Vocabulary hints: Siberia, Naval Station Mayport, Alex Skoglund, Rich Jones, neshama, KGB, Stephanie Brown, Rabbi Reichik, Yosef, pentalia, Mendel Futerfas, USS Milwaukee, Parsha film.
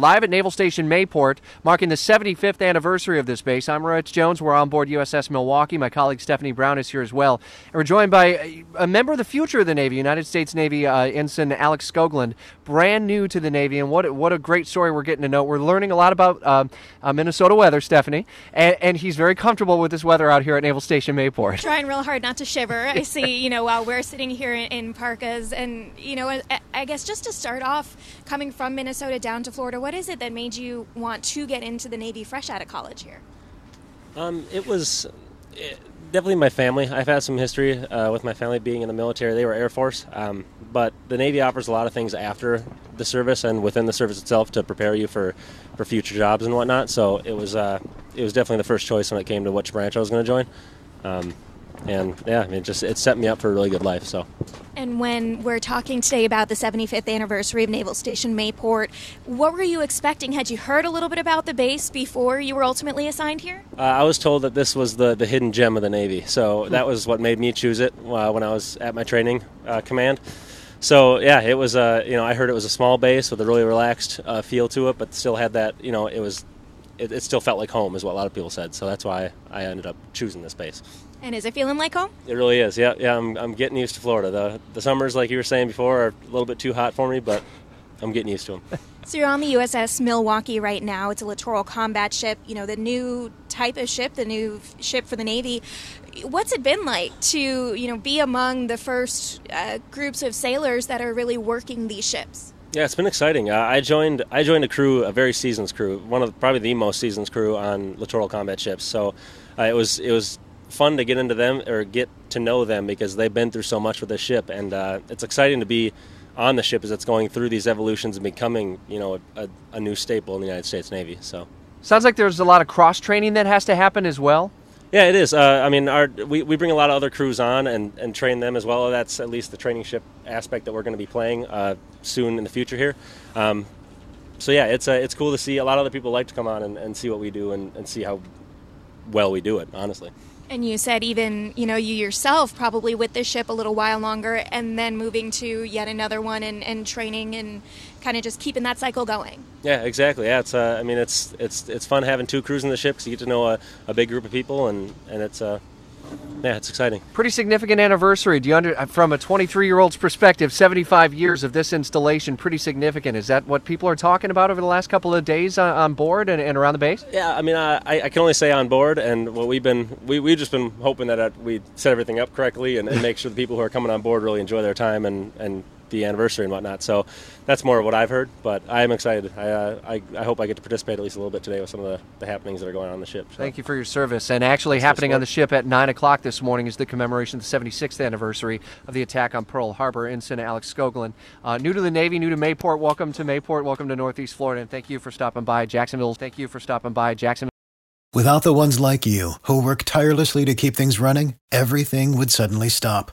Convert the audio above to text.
Live at Naval Station Mayport, marking the 75th anniversary of this base. I'm Rich Jones. We're on board USS Milwaukee. My colleague Stephanie Brown is here as well. And we're joined by a member of the future of the Navy, United States Navy Ensign Alex Skoglund, brand new to the Navy. And what a great story we're getting to know. We're learning a lot about Minnesota weather, Stephanie. And he's very comfortable with this weather out here at Naval Station Mayport. I'm trying real hard not to shiver. I see, while we're sitting here in parkas. And, I guess just to start off, coming from Minnesota down to Florida, what is it that made you want to get into the Navy fresh out of college here? It was definitely my family. I've had some history with my family being in the military. They were Air Force, but the Navy offers a lot of things after the service and within the service itself to prepare you for future jobs and whatnot. So it was definitely the first choice when it came to which branch I was going to join. It set me up for a really good life. So. And when we're talking today about the 75th anniversary of Naval Station Mayport, what were you expecting? Had you heard a little bit about the base before you were ultimately assigned here? I was told that this was the hidden gem of the Navy, so that was what made me choose it when I was at my training command. So yeah, it was I heard it was a small base with a really relaxed feel to it, but still had that it still felt like home, is what a lot of people said. So that's why I ended up choosing this base. And is it feeling like home? It really is. Yeah. I'm getting used to Florida. The summers, like you were saying before, are a little bit too hot for me, but I'm getting used to them. So you're on the USS Milwaukee right now. It's a littoral combat ship. The new type of ship, the new ship for the Navy. What's it been like to be among the first groups of sailors that are really working these ships? Yeah, it's been exciting. I joined a crew, a very seasoned crew, probably the most seasoned crew on littoral combat ships. So it was fun to get into them or get to know them because they've been through so much with this ship, and it's exciting to be on the ship as it's going through these evolutions and becoming a new staple in the United States Navy. So sounds like there's a lot of cross training that has to happen as well. Yeah, it is. We bring a lot of other crews on and train them as well. That's at least the training ship aspect that we're going to be playing soon in the future here. So yeah, it's cool to see. A lot of other people like to come on and see what we do and see how well we do it, honestly. And you said even, you yourself probably with this ship a little while longer and then moving to yet another one and training and kind of just keeping that cycle going. Yeah, exactly. Yeah, it's fun having two crews in the ship because you get to know a big group of people and it's... it's exciting. Pretty significant anniversary. From a 23-year-old's perspective, 75 years of this installation, pretty significant. Is that what people are talking about over the last couple of days on board and around the base? Yeah, I can only say on board, and what we've just been hoping that we set everything up correctly and make sure the people who are coming on board really enjoy their time and the anniversary and whatnot. So that's more of what I've heard, but I'm excited. I hope I get to participate at least a little bit today with some of the happenings that are going on the ship. So. Thank you for your service. And actually happening on the ship at 9 o'clock this morning is the commemoration of the 76th anniversary of the attack on Pearl Harbor. Ensign Alex Skoglund, new to the Navy, new to Mayport. Welcome to Mayport. Welcome to Northeast Florida. And thank you for stopping by, Jacksonville. Thank you for stopping by, Jacksonville. Without the ones like you who work tirelessly to keep things running, everything would suddenly stop.